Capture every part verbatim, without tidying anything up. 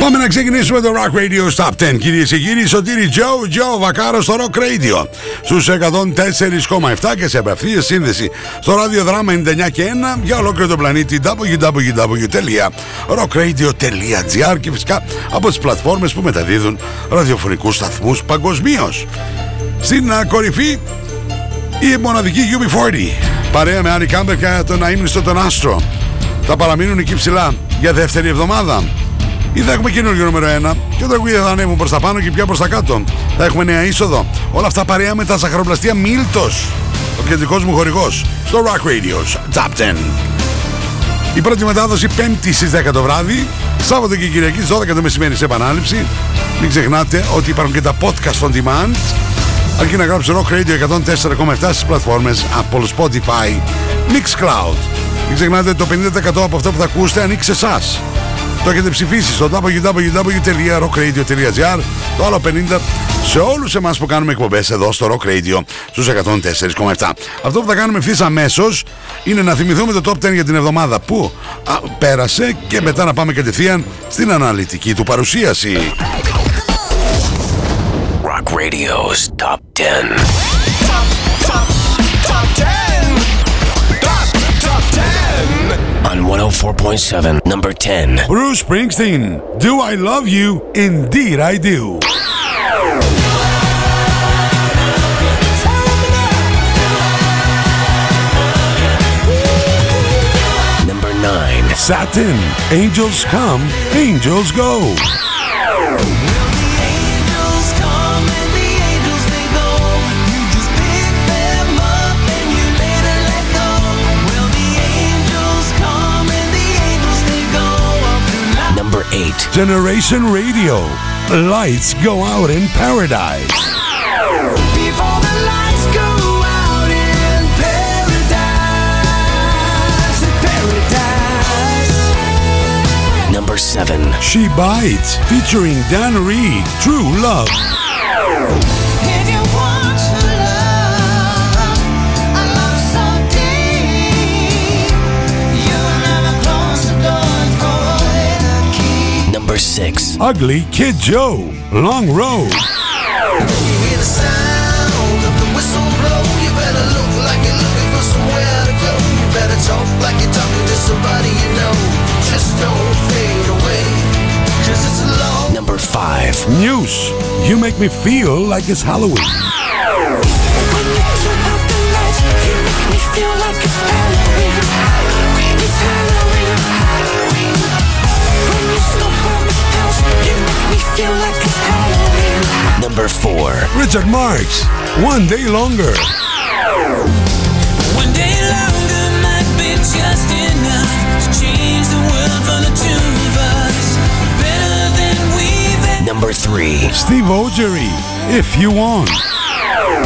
Πάμε να ξεκινήσουμε το Rock Radio Top δέκα. Κυρίες και κύριοι, Σωτήρι Τζο, Τζο Βακάρος στο Rock Radio στους εκατόν τέσσερα κόμμα επτά και σε απευθεία σύνδεση στο ραδιοδράμα ενενήντα εννιά και ένα για ολόκληρο τον πλανήτη double-u double-u double-u τελεία rock radio τελεία τζι άρ και φυσικά από τις πλατφόρμες που μεταδίδουν ραδιοφωνικούς σταθμούς παγκοσμίως. Στην κορυφή η μοναδική γιου μπι σαράντα παρέα με Άρη Κάμπερ και τον αείμνηστο τον Άστρο. Θα παραμείνουν εκεί ψηλά για δεύτερη εβδομάδα. Ή θα έχουμε καινούργιο νούμερο ένα και τα τραγούδια θα ανέβουν προς τα πάνω και πια προς τα κάτω. Θα έχουμε νέα είσοδο. Όλα αυτά παρέα με τα Ζαχαροπλαστεία Μίλτος, ο κεντρικός μου χορηγός, στο Rock Radio's Top δέκα. Η πρώτη μετάδοση Πέμπτη στις δέκα το βράδυ, Σάββατο και Κυριακή στις δώδεκα το μεσημέρι σε επανάληψη. Μην ξεχνάτε ότι υπάρχουν και τα podcast on demand. Αρκεί να γράψει Rock Radio εκατόν τέσσερα κόμμα επτά στις πλατφόρμες Apple, Spotify, Mixcloud. Μην ξεχνάτε ότι το πενήντα τοις εκατό από αυτό που θα ακούσετε ανήκει σε εσάς. Το έχετε ψηφίσει στο double-u double-u double-u τελεία rock radio τελεία τζι άρ. Το άλλο πενήντα τοις εκατό σε όλους εμάς που κάνουμε εκπομπές εδώ στο Rock Radio στους εκατόν τέσσερα κόμμα επτά. Αυτό που θα κάνουμε ευθύς αμέσως είναι να θυμηθούμε το Top δέκα για την εβδομάδα που α, πέρασε και μετά να πάμε κατευθείαν στην αναλυτική του παρουσίαση. Rock Radio's Top δέκα. On εκατόν τέσσερα κόμμα επτά, number ten. Bruce Springsteen, Do I Love You? Indeed I Do. Number nine. Satin, Angels Come, Angels Go. Eight. Generation Radio, Lights Go Out in Paradise. Before the lights go out in paradise, in paradise. Number seven. She Bites, featuring Dan Reed, True Love. If you want to love, a love so deep, you'll never close the door for it. Number six. Ugly Kid Joe, Long Road. You hear the sound of the whistle blow. You better look like you're looking for somewhere to go. You better talk like you're talking to somebody you know. Just don't fade away, 'cause it's a long. Number five. Muse, You Make Me Feel Like It's Halloween. When you turn out the lights, you make me feel like it's Halloween. Halloween, it's Halloween, Halloween. When you smoke on the house, you make me feel like it's Halloween. Number four. Richard Marx, One Day Longer. One day longer might be just enough to change the world for the two of us. Better than we've ever. Number three. Steve Augeri, If You Want.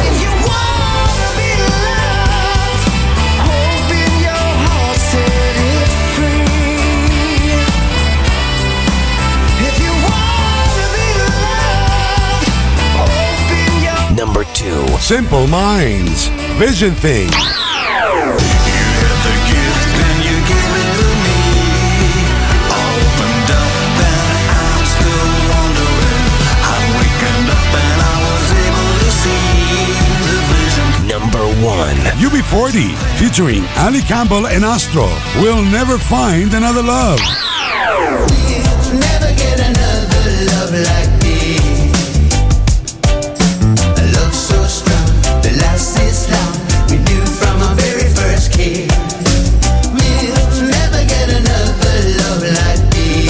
If you wanna be loved, hope in your heart set it free. If you wanna be loved, hope in your. Number two. Simple Minds, Vision Thing. You have the gift and you give it to me. Opened up and I'm still wondering. I wakened up and I was able to see the vision. Number one. γιου μπι φοράντα featuring Ali Campbell and Astro, We'll Never Find Another Love. You'll never get another love like this. A love so strong, the last is long. We knew from our very first kiss. We'll never get another love like this.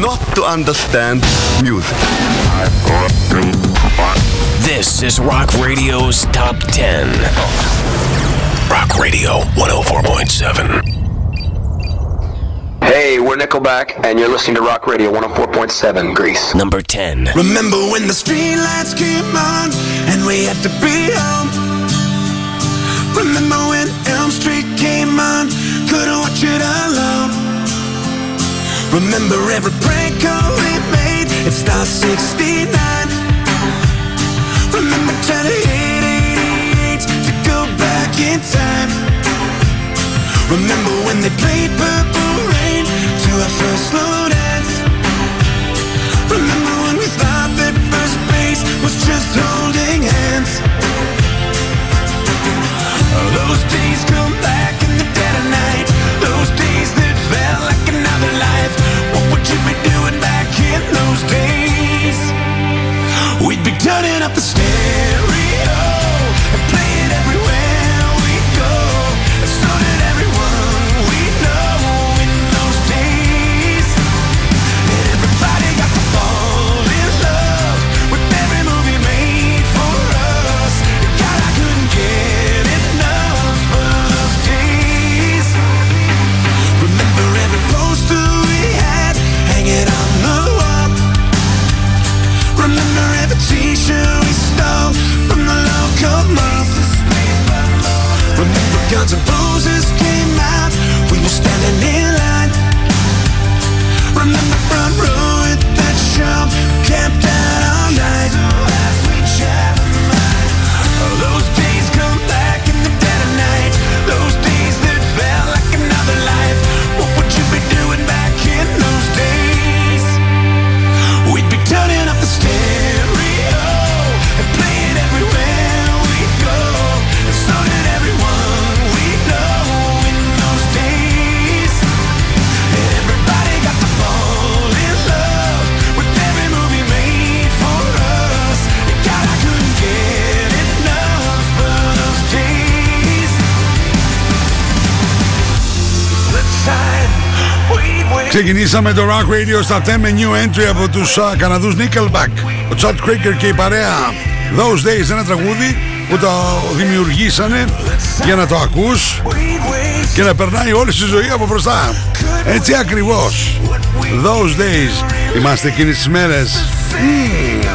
not to understand music. This is Rock Radio's Top ten. Rock Radio one oh four point seven. Hey, we're Nickelback, and you're listening to Rock Radio one oh four point seven, Greece. Number ten. Remember when the streetlights came on, and we had to be home? Remember when Elm Street came on, couldn't watch it alone? Remember every prank call we made, at Star sixty-nine? Remember trying to hit eighty-eight to go back in time? Remember when they played Purple Rain to our first slow dance? Remember when we thought that first base was just holding hands? Those days come back in the dead of night. Those days that felt like another life. What would you be doing back in those days? We'd be turning up the stereo and play it everywhere we go. So did everyone we know in those days. And everybody got to fall in love with every movie made for us. God, I couldn't get enough of those days. Remember every poster we had hanging on the wall. Remember every t-shirt we stole from the local mall. Remember Guns N' Roses came out, we were standing in line. Remember front row at that shop, camped out all night. Those days come back in the dead of night. Those days that felt like another life. What would you be doing back in those days? We'd be turning up the stereo and playing everywhere we go. And so did everyone we know in those days. And everybody got to fall in love with every movie made for us. And God, I couldn't get enough of those days. The time we waited. Ξεκινήσαμε το Rock Radio στα ten με new entry από τους uh, Καναδούς Nickelback. Ο Chad Kroeger και η παρέα. Those Days, ένα τραγούδι που το δημιουργήσανε για να το ακούς και να περνάει όλη στη ζωή από μπροστά. Έτσι ακριβώς. Those Days. Είμαστε εκείνες τις μέρες. Mm.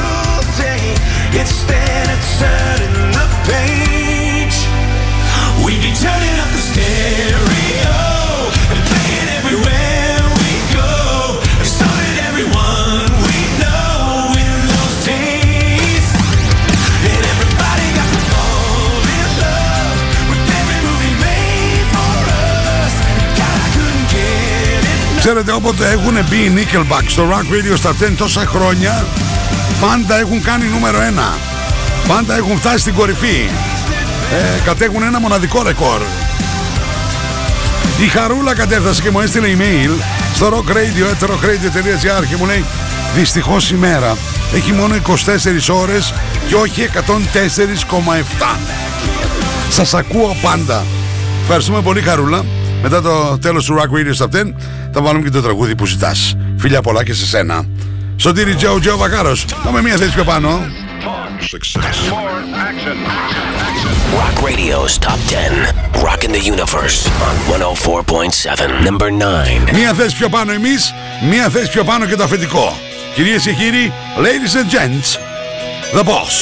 Ξέρετε, όποτε έχουν μπει οι Nickelback στο Rock Radio στα ten τόσα χρόνια, πάντα έχουν κάνει νούμερο ένα. Πάντα έχουν φτάσει στην κορυφή. ε, Κατέχουν ένα μοναδικό ρεκόρ. Η Χαρούλα κατέφτασε και μου έστειλε email στο rock radio dot rock radio dot gr και μου λέει: δυστυχώς ημέρα έχει μόνο είκοσι τέσσερις ώρες και όχι εκατόν τέσσερα κόμμα επτά. Σας ακούω πάντα. Ευχαριστούμε πολύ, Χαρούλα. Μετά το τέλος του Rock Radio Stop ten θα βάλουμε και το τραγούδι που ζητάς. Φιλιά πολλά και σε σένα. Σωτήρι Τζο, Τζο Βακάρος. Πάμε μία θέση πιο πάνω. Rock Radio's Top ten. Rock in the Universe on one oh four point seven. Number nine. Μία θέση πιο πάνω εμείς, μία θέση πιο πάνω και το αφεντικό. Κυρίες και κύριοι, ladies and gents, The Boss.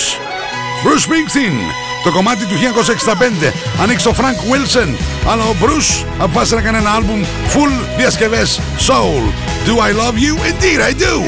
Bruce Springsteen. Το κομμάτι του χίλια εννιακόσια εξήντα πέντε ανοίξει ο Frank Wilson, αλλά ο Bruce αποφάσισε να κάνει ένα άλμπουμ full διασκευές soul. Do I love you? Indeed I do!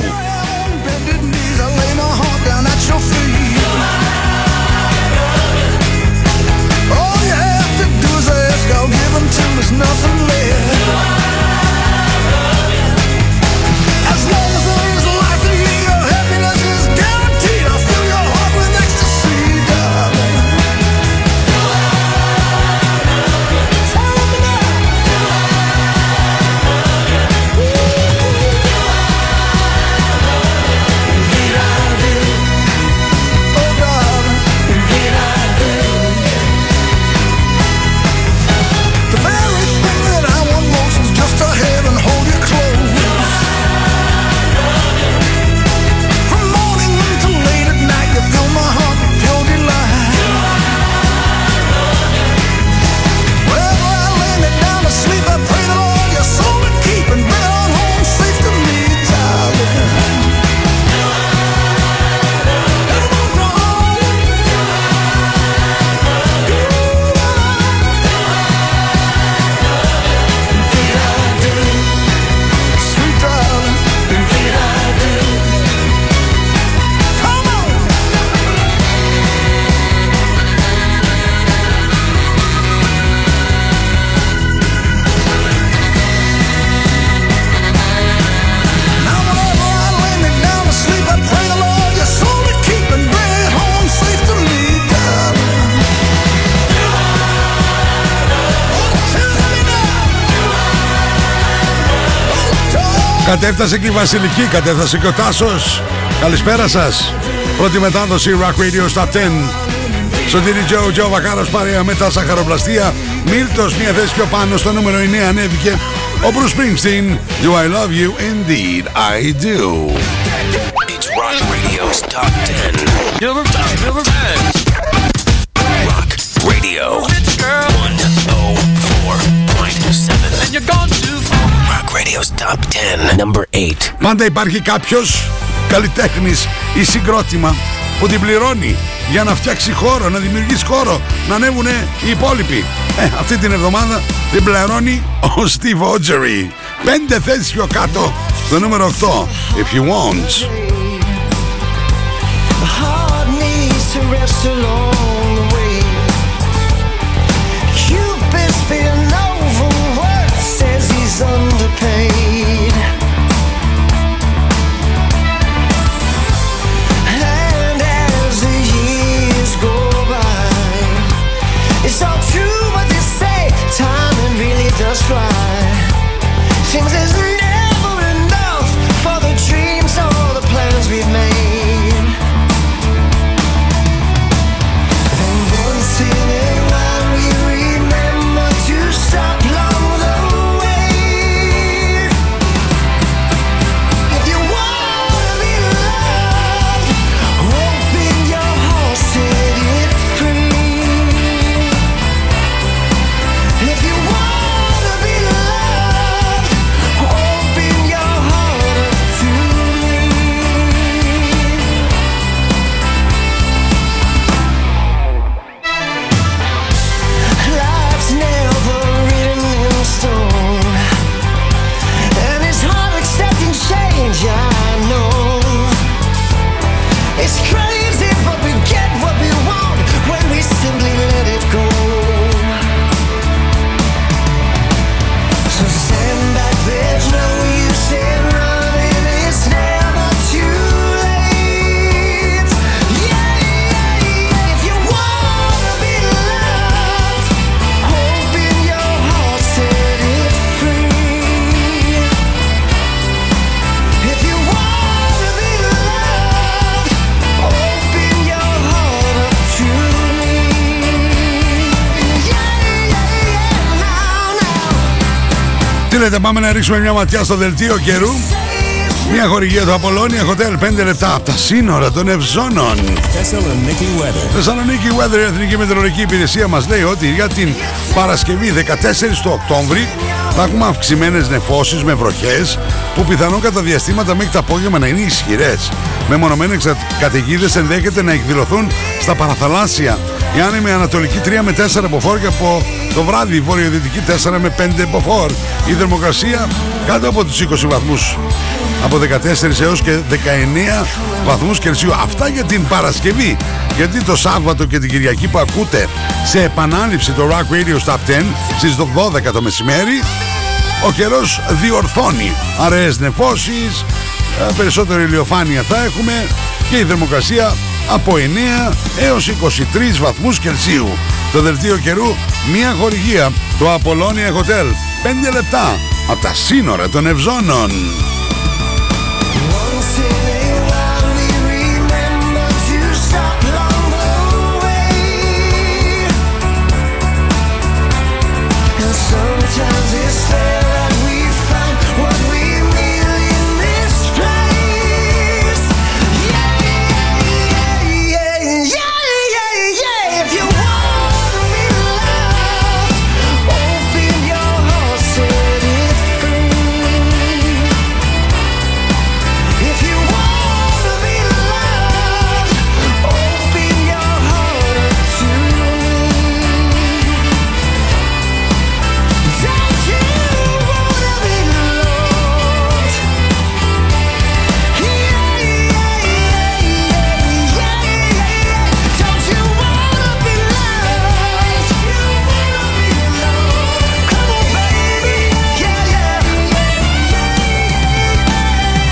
Κατέφτασε και η Βασιλική, κατέφτασε και ο Τάσος. Καλησπέρα σας. Πρώτη μετάδοση Rock Radio στα δέκα. Σωτήρι Τζο, Τζο Βακάρος παρέα με τα Ζαχαροπλαστεία Μίλτος, μια θέση πιο πάνω στο νούμερο εννιά ανέβηκε ο Bruce Springsteen. Do I love you? Indeed I do. It's Rock Radio's Top δέκα. Number five, number five. Rock Radio εκατόν τέσσερα κόμμα επτά. And you're gone too far. Rock Radio's Top δέκα, number eight. Πάντα υπάρχει κάποιος καλλιτέχνης ή συγκρότημα που την πληρώνει για να φτιάξει χώρο, να δημιουργήσει χώρο, να ανέβουνε οι υπόλοιποι. Ε, αυτή την εβδομάδα την πληρώνει ο Steve Augeri. Πέντε θέσεις πιο κάτω, στο νούμερο οκτώ. If you want. Seems there's never enough for the dreams or the plans we've made. Then once in a while we remember to stop along the way. If you wanna be loved, open your heart, set it free. If you πάμε να ρίξουμε μια ματιά στο δελτίο καιρού. Μια χορηγία του Απολώνια Hotel, πέντε λεπτά από τα σύνορα των Ευζώνων. Θεσσαλονίκη Weather, η Εθνική Μετεωρολογική Υπηρεσία μας λέει ότι για την Παρασκευή δεκατέσσερις του Οκτώβρη θα έχουμε αυξημένες νεφώσεις με βροχές που πιθανόν κατά διαστήματα μέχρι το απόγευμα να είναι ισχυρές. Με μονομένες καταιγίδες ενδέχεται να εκδηλωθούν στα παραθαλάσσια. Η άνεμη ανατολική τρία με τέσσερα μποφόρ και από το βράδυ βορειοδυτική τέσσερα με πέντε μποφόρ. Η θερμοκρασία κάτω από τους είκοσι βαθμούς, από δεκατέσσερα έως και δεκαεννέα βαθμούς Κελσίου. Αυτά για την Παρασκευή, γιατί το Σάββατο και την Κυριακή που ακούτε σε επανάληψη το Rock Radio στα δέκα στις δώδεκα το μεσημέρι, ο καιρός διορθώνει. Αραιές νεφώσεις, περισσότερη ηλιοφάνεια θα έχουμε και η θερμοκρασία από εννέα έως είκοσι τρεις βαθμούς Κελσίου. Το δελτίο καιρού, μια χορηγία, το Απολώνια Hotel, πέντε λεπτά από τα σύνορα των Ευζώνων.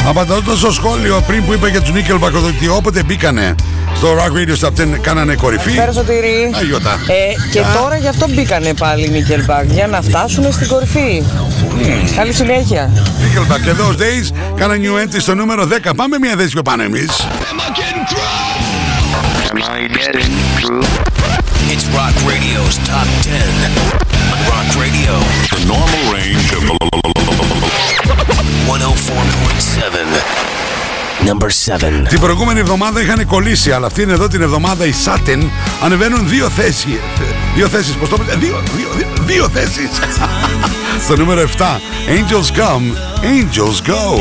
Απαντώντας στο σχόλιο πριν που είπα για τους Nickelback, ότι όποτε μπήκανε στο Rock Radio στα πτέν κάνανε κορυφή. Καλησπέρα Σωτήρι. Αγιώτα. Ε, και yeah. τώρα γι' αυτό μπήκανε πάλι Nickelback, για να φτάσουν στην κορυφή. Mm. Καλή συνέχεια. Nickelback και those days κάνανε new entry στο νούμερο δέκα. Πάμε μια θέση πιο πάνω εμείς. It's Rock Radio's Top δέκα. Rock Radio. The normal range of εκατόν τέσσερα κόμμα επτά. Number seven. Την προηγούμενη εβδομάδα είχαν κολλήσει, αλλά αυτήν εδώ την εβδομάδα οι Satin ανεβαίνουν δύο θέσεις. Δύο θέσεις, πώς το πες, δύο, δύο, δύο θέσεις. Στο νούμερο επτά, Angels Come, Angels Go.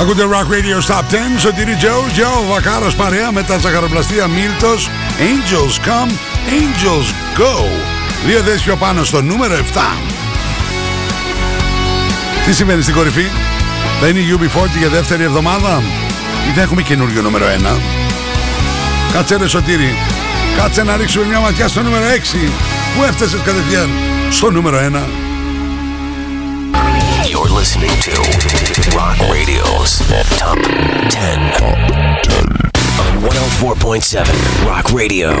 Ακούτε Rock Radio Top δέκα, Σωτήρι Τζο, Τζο Βακάρος παρέα με τα Ζαχαροπλαστεία Μίλτος, Angels Come, Angels Go. Δύο θέσεις πιο πάνω στο νούμερο επτά. Τι σημαίνει στην κορυφή? Θα είναι η γιου μπι σαράντα για δεύτερη εβδομάδα ή θα έχουμε καινούριο νούμερο ένα? Κάτσε ρε Σωτήρι, κάτσε να ρίξουμε μια ματιά στο νούμερο έξι. Πού έφτασες κατευθείαν στο νούμερο ένα? You're listening to Rock Radio's Top δέκα on εκατόν τέσσερα κόμμα επτά Rock Radio.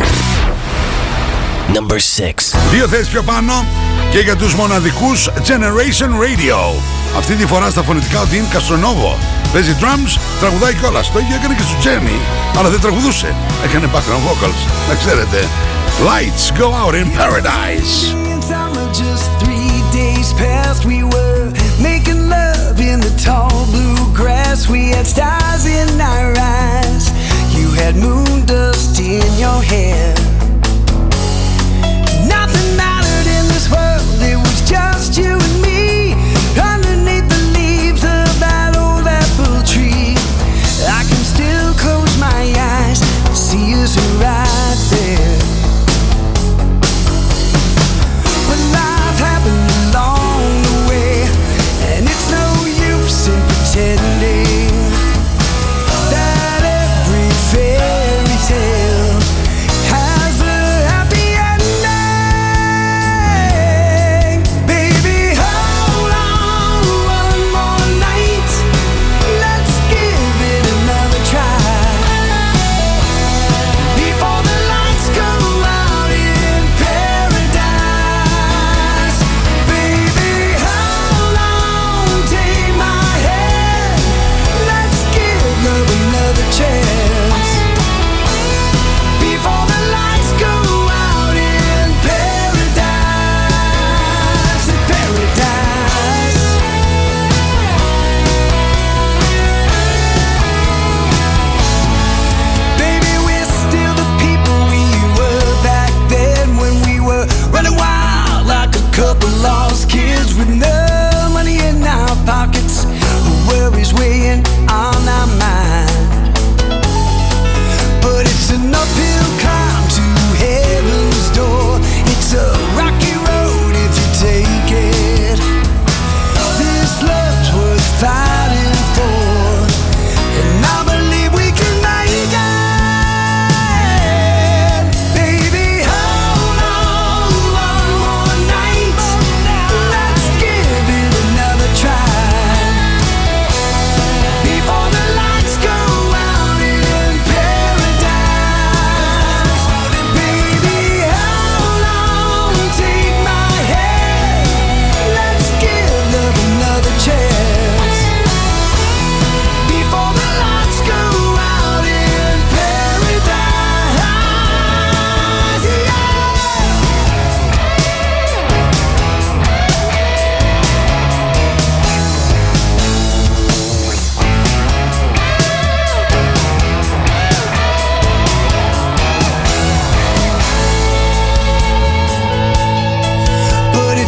Number έξι. Δύο θέσεις πιο πάνω και για τους μοναδικούς Generation Radio. Αυτή τη φορά στα φωνητικά ο Dean Castronovo παίζει drums, τραγουδάει κιόλας. Το ίδιο έκανε και στο Jenny, αλλά δεν τραγουδούσε. Έκανε background vocals, να ξέρετε. Lights go out in paradise.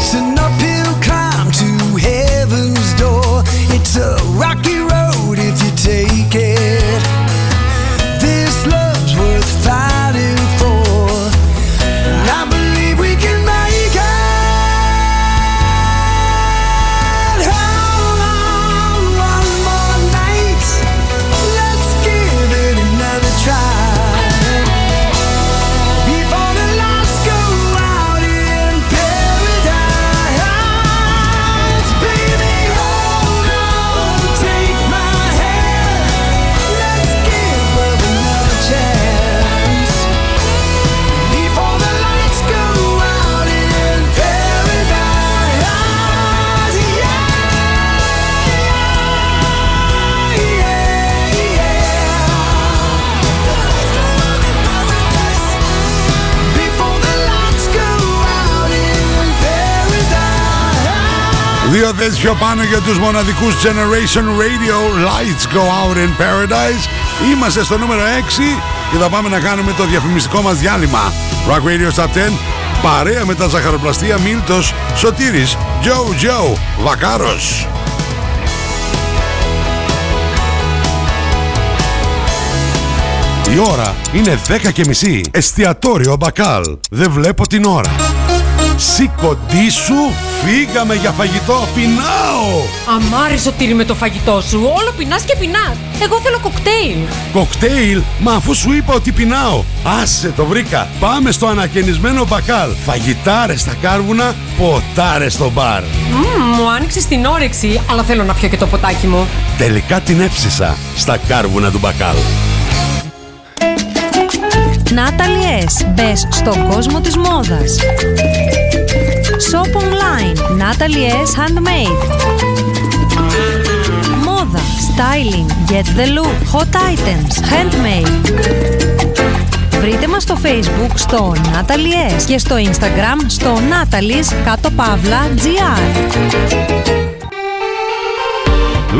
It's an uphill climb to heaven's door. It's a rocky road if you take it. This love's worth fighting for. I believe we can make it. How long? One more night. Let's give it another try. Δύο θέσεις πιο πάνω για τους μοναδικούς Generation Radio, Lights Go Out in Paradise. Είμαστε στο νούμερο έξι και θα πάμε να κάνουμε το διαφημιστικό μας διάλειμμα. Rock Radio Top δέκα, παρέα με τα Ζαχαροπλαστεία Μίλτος, Σωτήρις, Τζο, Τζο, Βακάρος. Η ώρα είναι δέκα και μισή. Εστιατόριο Μπακάλ. Δεν βλέπω την ώρα. Σηκωτή σου, φύγαμε για φαγητό, πεινάω! Αμάρι Σωτήρι με το φαγητό σου, όλο πεινάς και πεινάς. Εγώ θέλω κοκτέιλ. Κοκτέιλ, μα αφού σου είπα ότι πεινάω. Άσε, το βρήκα. Πάμε στο ανακαινισμένο Μπακάλ. Φαγητάρες στα κάρβουνα, ποτάρες στο μπαρ. Mm, μου άνοιξες την όρεξη, αλλά θέλω να πιω και το ποτάκι μου. Τελικά την έψησα στα κάρβουνα του Μπακάλ. Νάταλι, μπες στον κόσμο της μόδας. Shop online, Natalie S Handmade. Μόδα, styling, get the look, hot items, handmade. Βρείτε μας στο Facebook στο Natalie S και στο Instagram στο Natalie's κάτω παύλα τζι αρ.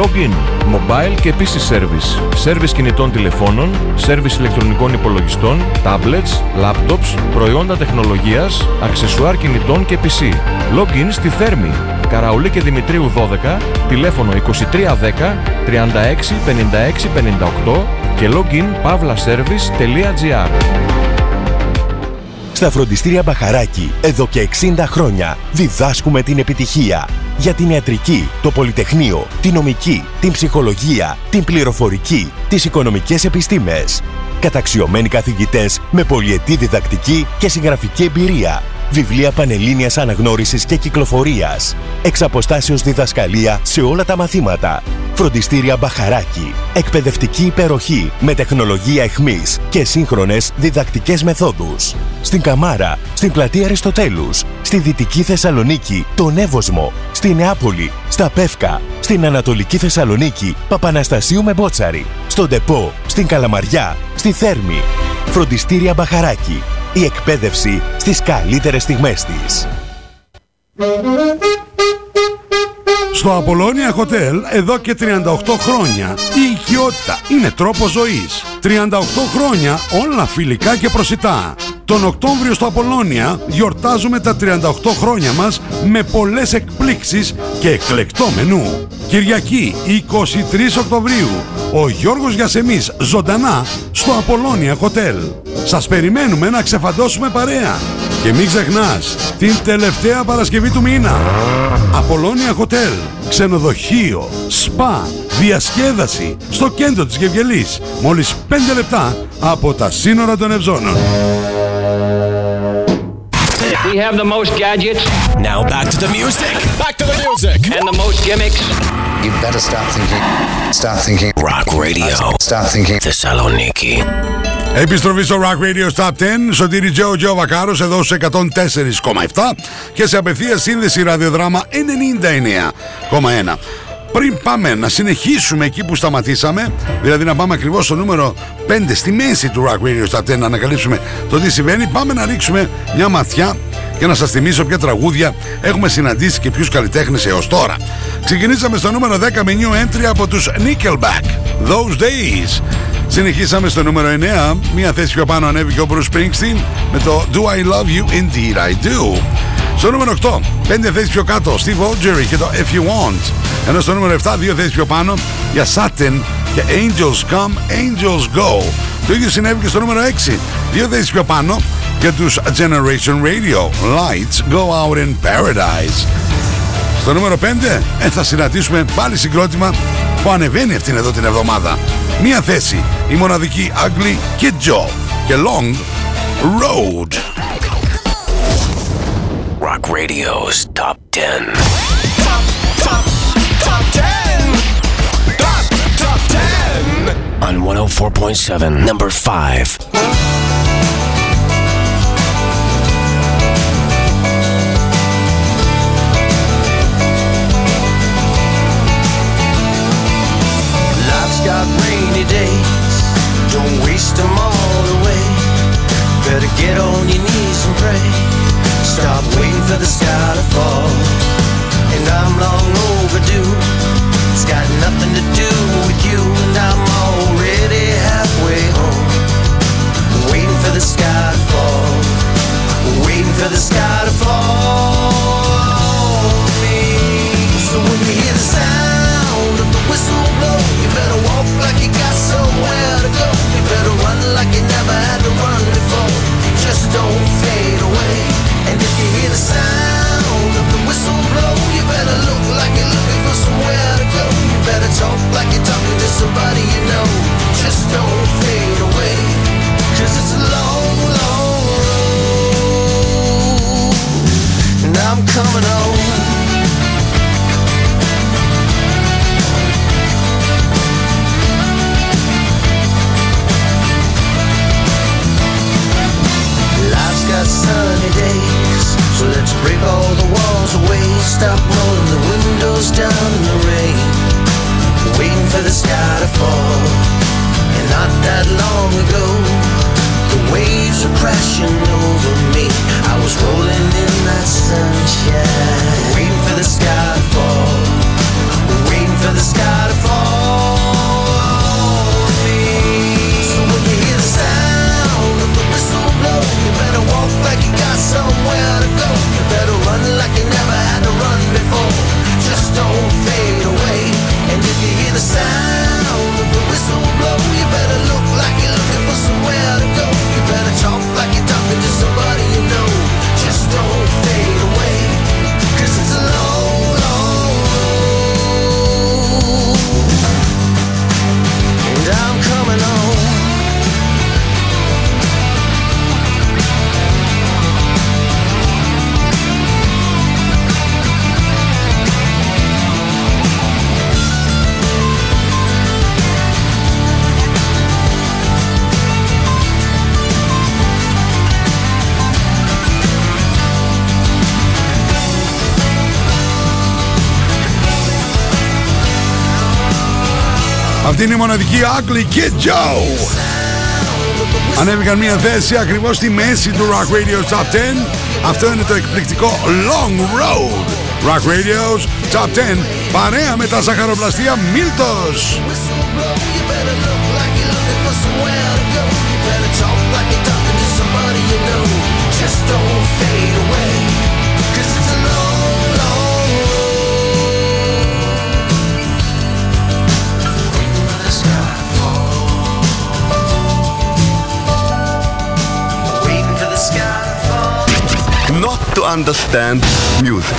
Login, mobile και πι σι service. Service κινητών τηλεφώνων, service ηλεκτρονικών υπολογιστών, tablets, laptops, προϊόντα τεχνολογίας, αξεσουάρ κινητών και πι σι. Login στη Θέρμη, Καραουλή και Δημητρίου δώδεκα, τηλέφωνο είκοσι τρία δέκα, τριάντα έξι πενήντα έξι πενήντα οκτώ και login pavlaservice τελεία gr. Στα Φροντιστήρια Μπαχαράκι, εδώ και εξήντα χρόνια, διδάσκουμε την επιτυχία. Για την ιατρική, το πολυτεχνείο, την νομική, την ψυχολογία, την πληροφορική, τις οικονομικές επιστήμες. Καταξιωμένοι καθηγητές με πολυετή διδακτική και συγγραφική εμπειρία. Βιβλία πανελλήνιας αναγνώρισης και κυκλοφορίας. Εξ αποστάσεως διδασκαλία σε όλα τα μαθήματα. Φροντιστήρια Μπαχαράκι. Εκπαιδευτική υπεροχή με τεχνολογία εχμής και σύγχρονες διδακτικές μεθόδους. Στην Καμάρα, στην πλατεία Αριστοτέλους, στη Δυτική Θεσσαλονίκη, τον Εύοσμο, στη Νεάπολη, στα Πεύκα, στην Ανατολική Θεσσαλονίκη, Παπαναστασίου με Μπότσαρη, στον Ντεπό, στην Καλαμαριά, στη Θέρμη. Φροντιστήρια Μπαχαράκι. Η εκπαίδευση στις καλύτερες στιγμές της. Στο Απολώνια Hotel, εδώ και τριάντα οκτώ χρόνια, η οικειότητα είναι τρόπος ζωής. τριάντα οκτώ χρόνια, όλα φιλικά και προσιτά. Τον Οκτώβριο στο Απολώνια γιορτάζουμε τα τριάντα οκτώ χρόνια μας με πολλές εκπλήξεις και εκλεκτό μενού. Κυριακή εικοστή τρίτη Οκτωβρίου, ο Γιώργος Γιασεμής ζωντανά στο Απολώνια Hotel. Σας περιμένουμε να ξεφαντώσουμε παρέα. Και μην ξεχνάς, την τελευταία Παρασκευή του μήνα. Απολώνια Hotel, ξενοδοχείο, σπα, διασκέδαση στο κέντρο της Γευγελής, μόλις πέντε λεπτά από τα σύνορα των Ευζώνων. We have the most gadgets. Now back to the music. Back to the music. And the most gimmicks. You better start thinking. Start thinking. Rock Radio. Start thinking. Θεσσαλονίκη. Επιστροφή στο Rock Radio Top δέκα. Σωτήρι Τζο, Τζο Βακάρος εδώ σε εκατόν τέσσερα κόμμα επτά και σε απευθείας σύνδεση ραδιοδράμα ενενήντα εννέα κόμμα ένα. Πριν πάμε να συνεχίσουμε εκεί που σταματήσαμε, δηλαδή να πάμε ακριβώς στο νούμερο πέντε στη μέση του Rock Radio Top δέκα, να ανακαλύψουμε το τι συμβαίνει, πάμε να ρίξουμε μια ματιά και να σας θυμίσω ποια τραγούδια έχουμε συναντήσει και ποιους καλλιτέχνες έως τώρα. Ξεκινήσαμε στο νούμερο δέκα με new entry από τους Nickelback, Those Days. Συνεχίσαμε στο νούμερο εννέα, μια θέση πιο πάνω ανέβηκε ο Bruce Springsteen με το Do I Love You Indeed I Do. Στο νούμερο οκτώ, πέντε θέσεις πιο κάτω, Steve Augeri και το If You Want. Ενώ στο νούμερο επτά, δύο θέσεις πιο πάνω για Satin και Angels Come, Angels Go. Το ίδιο συνέβη και στο νούμερο έξι, δύο θέσεις πιο πάνω για τους Generation Radio, Lights Go Out in Paradise. Στο νούμερο πέντε, ε, θα συναντήσουμε πάλι συγκρότημα που ανεβαίνει αυτήν εδώ την εβδομάδα. Μία θέση, η μοναδική Ugly Kid Joe και Long Road. Rock Radio's Top δέκα. Top, top, top δέκα. Top, top δέκα. On εκατόν τέσσερα κόμμα επτά, number πέντε. Got rainy days, don't waste them all away. Better get on your knees and pray. Stop waiting for the sky to fall. And I'm long overdue. It's got nothing to do with you. And I'm already halfway home, waiting for the sky to fall, waiting for the sky to fall on me. So when you hear the sound of the whistle blow, you better walk like you got somewhere to go. You better run like you never had to run before. Just don't fade away. And if you hear the sound of the whistle blow, you better look like you're looking for somewhere to go. You better talk like you're talking to somebody you know. Just don't fade away, 'cause it's a long, long road. And I'm coming home. Got sunny days, so let's break all the walls away. Stop rolling the windows down in the rain, waiting for the sky to fall. And not that long ago, the waves were crashing over me. I was rolling in that sunshine, waiting for the sky to fall, waiting for the sky to fall on me. So when you hear the sound of the whistle blow, you better walk like you got somewhere to go. You better run like you never had to run before. Just don't fade away. And if you hear the sound of the whistle blow, you better look like you're looking for somewhere to go. You better talk like you're talking to somebody you know. Just don't fade away, 'cause it's a long, long road. And I'm coming home. Αυτή είναι η μοναδική Ugly Kid Joe. Ανέβηκαν μια θέση ακριβώς στη μέση του Rock Radio's Top δέκα. Αυτό είναι το εκπληκτικό Long Road. Rock Radio's Top δέκα, παρέα με τα Ζαχαροπλαστεία Μίλτος. To understand music.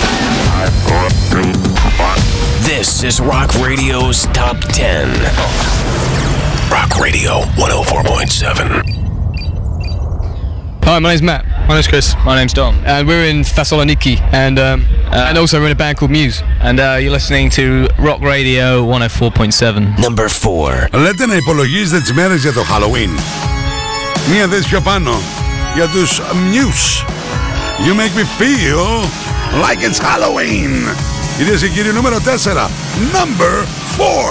This is Rock Radio's Top δέκα. Rock Radio εκατόν τέσσερα κόμμα επτά. Hi, my name's Matt. My name's Chris. My name's Dom. And we're in Thessaloniki. And um, uh, and also we're in a band called Muse. And uh, you're listening to Rock Radio εκατόν τέσσερα κόμμα επτά. Number four. Λέτε να υπολογίζετε τις μέρες για το Halloween. Μία θέση πιο πάνω για τους Muse. You make me feel like it's Halloween. Κυρίες και κύριοι, νούμερο τέσσερα, number four.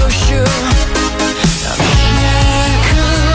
So sure. I mean, I could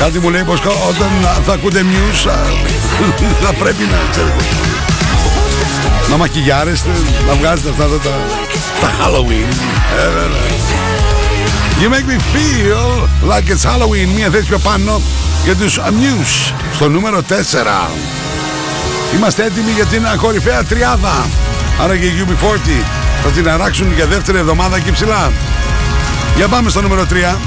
Κάτι μου λέει πως όταν θα ακούτε Muse θα πρέπει να ξέρετε να μακιγιάρεστε, να βγάζετε αυτά τα, τα, τα Halloween. You make me feel like it's Halloween. Μια θέση πιο πάνω για τους Muse στο νούμερο τέσσερα. Είμαστε έτοιμοι για την κορυφαία τριάδα. Άρα και η γιου μπι φορτί θα την αράξουν για δεύτερη εβδομάδα εκεί ψηλά. Για πάμε στο νούμερο τρία.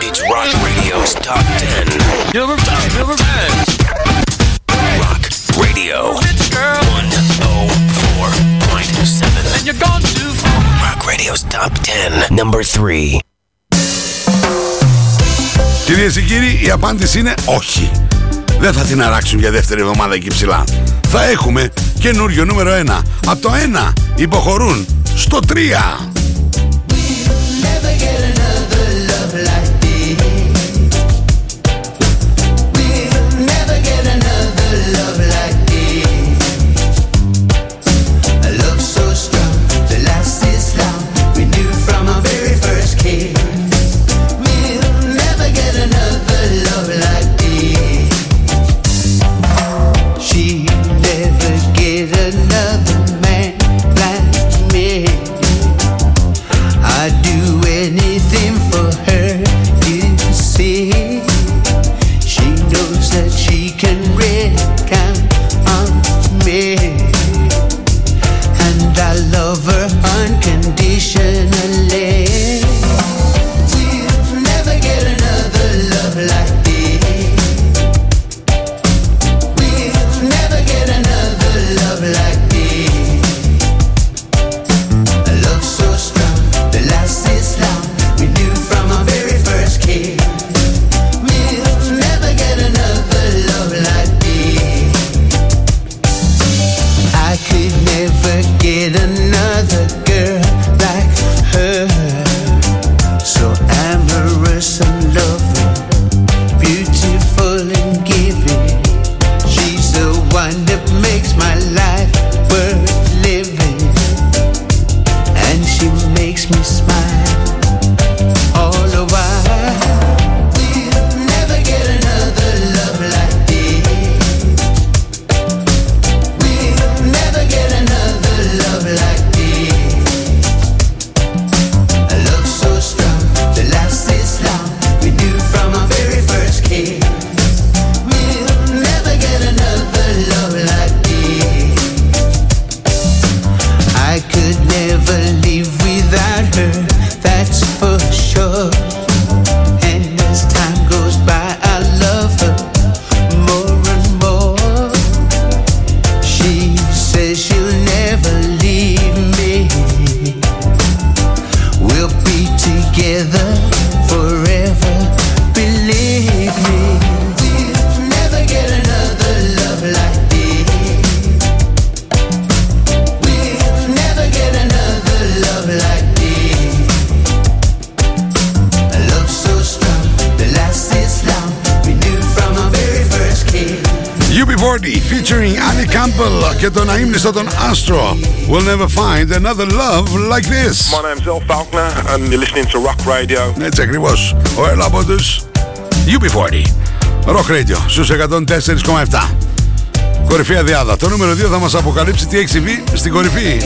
It's Rock Radio's Top δέκα. Number five, number five. Rock Radio εκατόν τέσσερα κόμμα επτά. And you're gone too far. Rock Radio's Top δέκα, number τρία. Κυρίες και κύριοι, η απάντηση είναι όχι. Δεν θα την αράξουν για δεύτερη εβδομάδα εκεί ψηλά. Θα έχουμε καινούριο νούμερο ένα. Από το ένα υποχωρούν στο τρία. Featuring Ali Campbell και τον αείμνηστο τον Άστρο. We'll never find another love like this. My name's Elf Falkner and you're listening to Rock Radio. Έτσι ακριβώς. Ο Ελ από τους γιου μπι φορτί. Rock Radio στους εκατόν τέσσερα κόμμα επτά. Κορυφαία διάδα. Το νούμερο δύο θα μας αποκαλύψει τι έχει συμβεί στην κορυφή.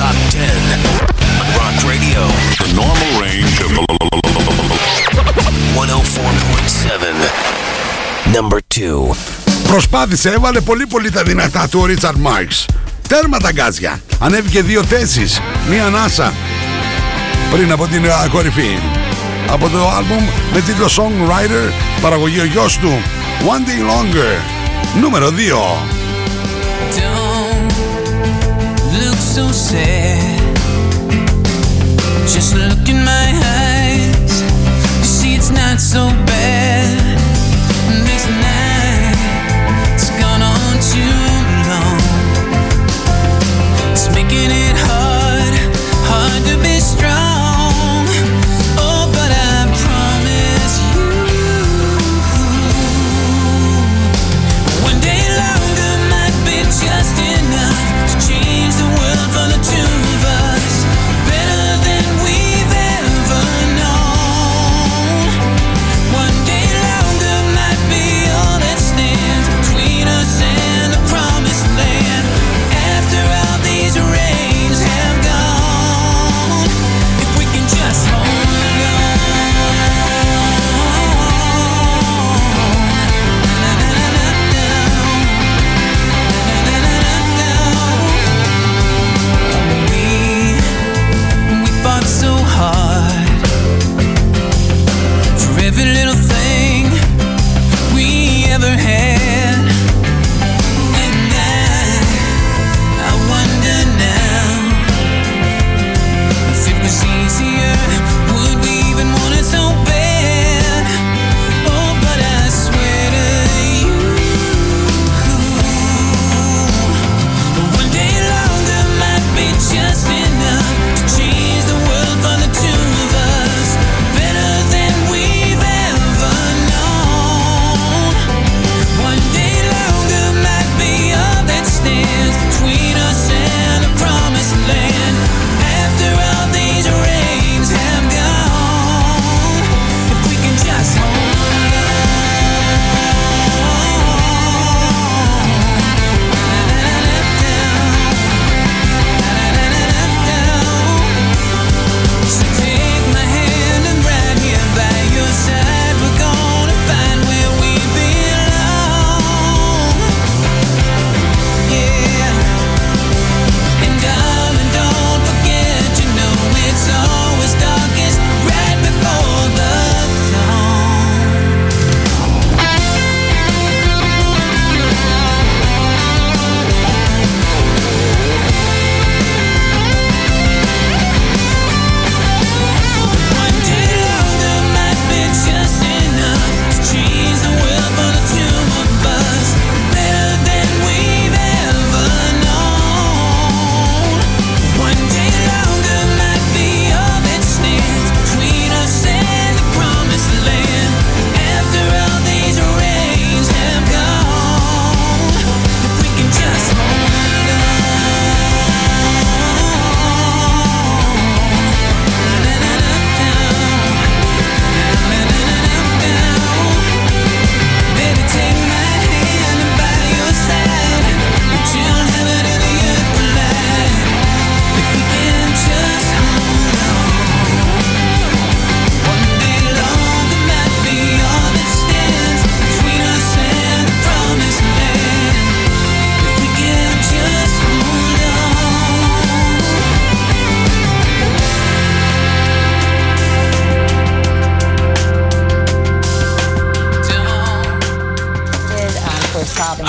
Top δέκα Rock Radio. The normal range of εκατόν τέσσερα κόμμα επτά. Number δύο. Προσπάθησε, έβαλε πολύ πολύ τα δυνατά του ο Richard Marx. Τέρμα τα γκάζια. Ανέβηκε δύο θέσεις, μία ανάσα πριν από την κορυφή. Από το άλμπουμ με τίτλο Songwriter, παραγωγή ο γιος του, One Day Longer. Νούμερο δύο. So sad. Just look in my eyes. You see it's not so bad. This night it's gone on too long. It's making it hard.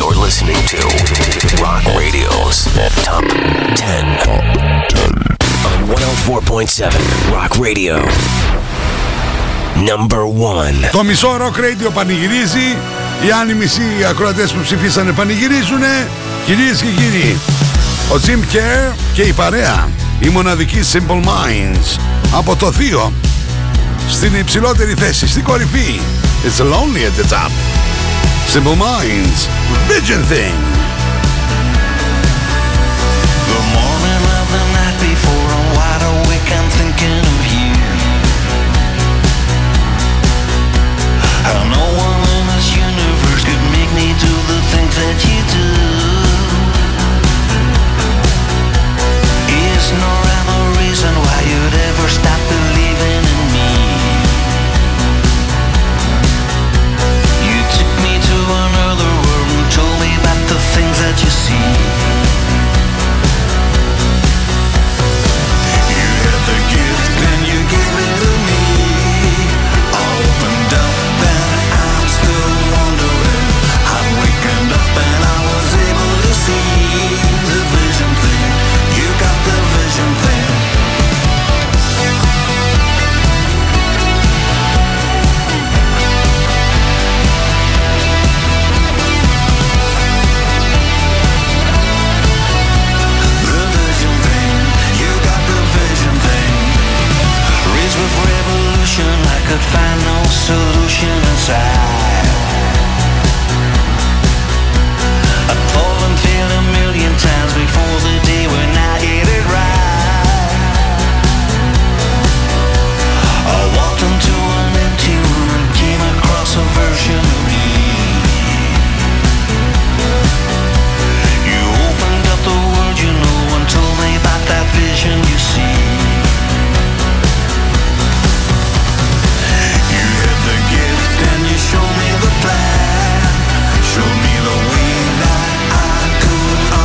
You're listening to Rock Radio's Top δέκα on εκατόν τέσσερα κόμμα επτά Rock Radio νούμερο ένα. Το μισό Rock Radio πανηγυρίζει. Οι άλλοι μισοί ακροατές που ψηφίσανε πανηγυρίζουνε. Κυρίες και κύριοι, ο Jim Kerr και η παρέα, η μοναδική Simple Minds, από το δύο στην υψηλότερη θέση, στην κορυφή. It's lonely at the top. Simple Minds, Vision Thing. The morning of the night before, I'm wide awake, I'm thinking of you. How no one in this universe could make me do the things that you do. Is no rhyme or reason why you'd ever stop believing in me. You took me to another world and told me about the could find no solution inside. I've fallen, failed a million times before the day when I hit it right. I walked into an empty room and came across a version of me. You opened up the world you know and told me about that vision you see. Show me the plan, show me the way that I could understand.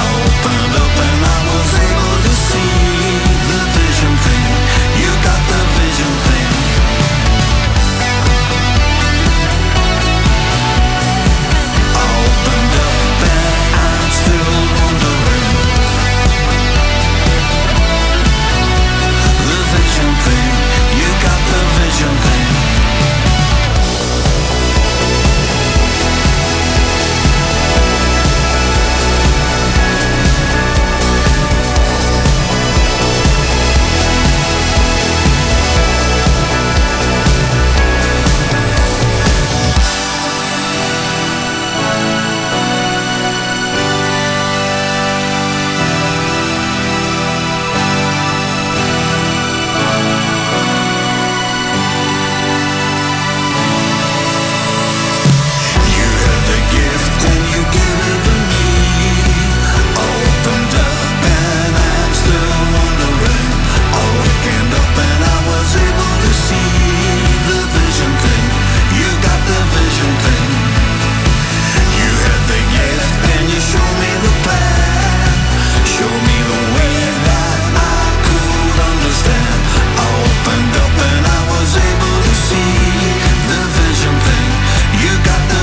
I opened up and I was able to see the vision thing. You got the vision thing. I opened up and I'm still wondering. The vision thing, you got the vision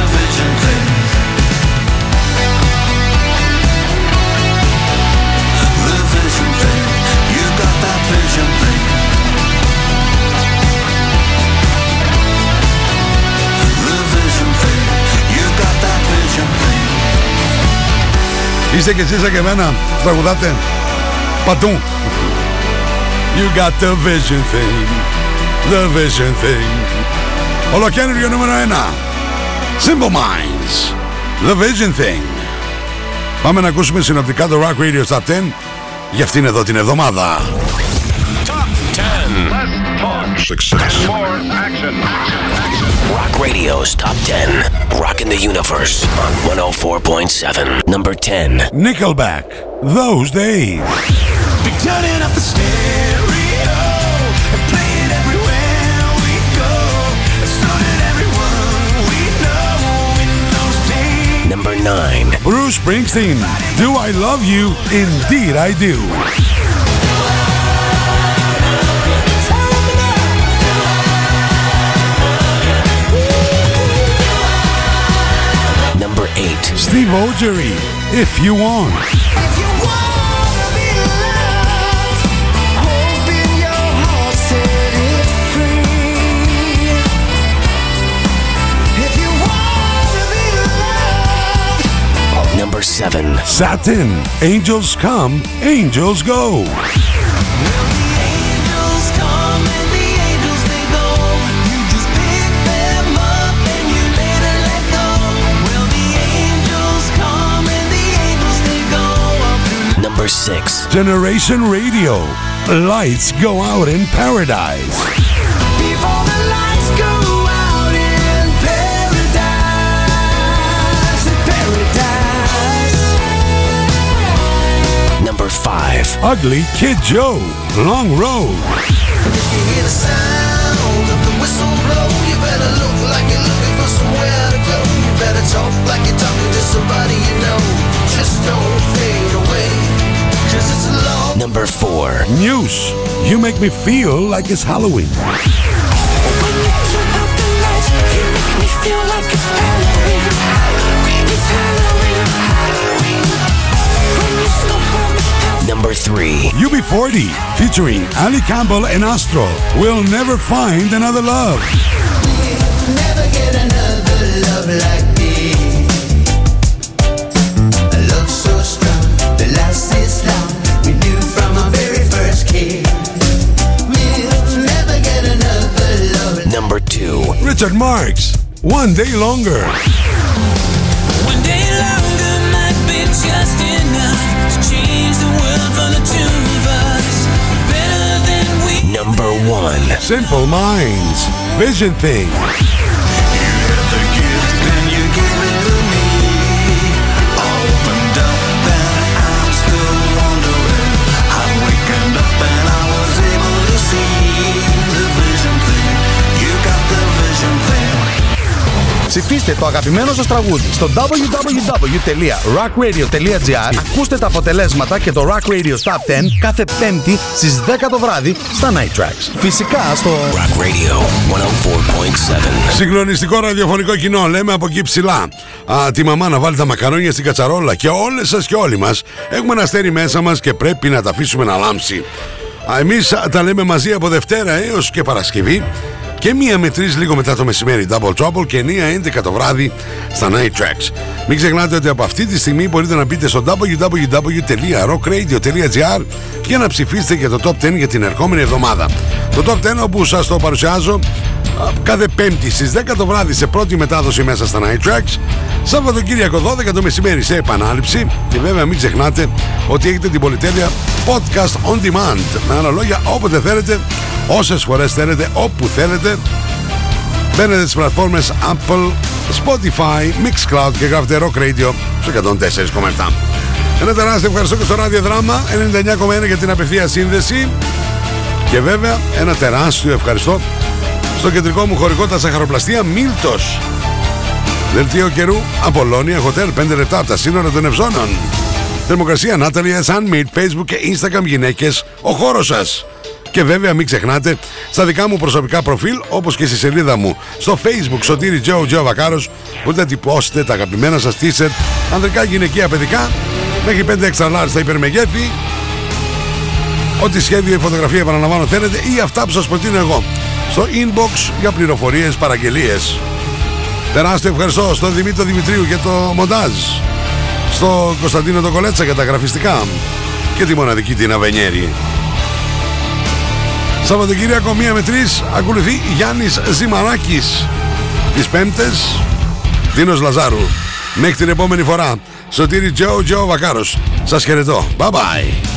thing. Είστε και εσείς και εμένα, τραγουδάτε παντού. You got the vision thing, the vision thing. Ολοκαίνουργιο νούμερο ένα, Simple Minds, the vision thing. Πάμε να ακούσουμε συνοπτικά το Rock Radio στα δέκα για αυτήν εδώ την εβδομάδα. Top δέκα. Success. Rock Radio's Top δέκα. Rock in the Universe on εκατόν τέσσερα κόμμα επτά. Number ten. Nickelback. Those days. Be turning up the stereo and playing everywhere we go. And so did everyone we know in those days. Number nine. Bruce Springsteen. Do I love you? Indeed I do. Steve Augeri, if you want. If you want to be loved, hope in your heart set it free. If you want to be loved. Number seven. Satin, angels come, angels go. Six. Generation Radio. Lights go out in paradise. Before the lights go out in paradise, in paradise. Number five. Ugly Kid Joe. Long Road. If you hear the sound of the whistle blow, you better look like you're looking for somewhere to go. You better talk like you're talking to somebody you know. Just don't fade away. Number four. Muse. You make me feel like it's Halloween. Number three. U B forty featuring Ali Campbell and Άστρο. We'll never find another love. We'll never get another love like this. A love so strong, the last is love. We knew from our very first kiss, we'll never get another. Richard Marx, One Day Longer. One day longer might be just enough to change the world for the two of us. Better than we. Number one. Simple Minds, Vision Thing. You had the gift and you gave it to me. Opened up and I'm still wondering. I wakened up and I was able to see the vision thing. You got the vision thing. Ψηφίστε το αγαπημένο σας τραγούδι στο double-u double-u double-u τελεία rock radio τελεία gr. Ακούστε τα αποτελέσματα και το Rock Radio Top δέκα κάθε Πέμπτη στις δέκα το βράδυ στα Night Tracks. Φυσικά στο Rock Radio εκατόν τέσσερα κόμμα επτά. Συγκλονιστικό ραδιοφωνικό κοινό, λέμε από εκεί ψηλά. Α, τη μαμά να βάλει τα μακαρόνια στην κατσαρόλα. Και όλες σας και όλοι μας έχουμε ένα αστέρι μέσα μας και πρέπει να τα αφήσουμε να λάμψει. Α, εμείς τα λέμε μαζί από Δευτέρα έως και Παρασκευή. Και μία με τρεις λίγο μετά το μεσημέρι Double Trouble και εννιά έντεκα το βράδυ στα Night Tracks. Μην ξεχνάτε ότι από αυτή τη στιγμή μπορείτε να μπείτε στο double-u double-u double-u τελεία rock radio τελεία gr για να ψηφίσετε για το Top δέκα για την ερχόμενη εβδομάδα. Το Top δέκα όπου σας το παρουσιάζω κάθε Πέμπτη στις δέκα το βράδυ σε πρώτη μετάδοση μέσα στα Night Tracks, Σαββατοκύριακο δώδεκα το μεσημέρι σε επανάληψη και βέβαια μην ξεχνάτε ότι έχετε την πολυτέλεια Podcast On Demand. Με άλλα λόγια, όποτε θέλετε, όσες φορές θέλετε, όπου θέλετε, μπαίνετε στις πλατφόρμες Apple, Spotify, Mixcloud και γράφτε Rock Radio στο εκατόν τέσσερα κόμμα επτά. Ένα τεράστιο ευχαριστώ και στο ραδιοδράμα ενενήντα εννιά κόμμα ένα για την απευθεία σύνδεση και βέβαια ένα τεράστιο ευχαριστώ στο κεντρικό μου χωρικό τα Ζαχαροπλαστεία Μίλτος. Δελτίο καιρού Απολώνια Hotel, πέντε λεπτά από τα σύνορα των Ευζώνων. Θερμοκρασία Νάταλι, Handmade, Facebook και Instagram γυναίκες, ο χώρος σας. Και βέβαια μην ξεχνάτε στα δικά μου προσωπικά προφίλ, όπως και στη σελίδα μου στο Facebook Σωτήρι Τζο, Τζο Βακάρος, μπορείτε να τυπώσετε τα αγαπημένα σας t-shirt ανδρικά, γυναικεία, παιδικά μέχρι πέντε extra large στα υπερμεγέθη, ό,τι σχέδιο ή φωτογραφία επαναλαμβάνω θέλετε ή αυτά που σας προτείνω εγώ στο inbox για πληροφορίες, παραγγελίες. Τεράστιο ευχαριστώ στον Δημήτρο Δημητρίου για το μοντάζ, στο Κωνσταντίνο τον Κολέτσα για τα γραφιστικά και τη μοναδική την Αβενιέρη. Σαββατοκύριακο μία με τρεις ακολουθεί Γιάννης Ζημαράκης. Τις Πέμπτες Δίνος Λαζάρου. Μέχρι την επόμενη φορά, Σωτήρι Τζο, Τζο Βακάρος. Σας χαιρετώ. Bye bye.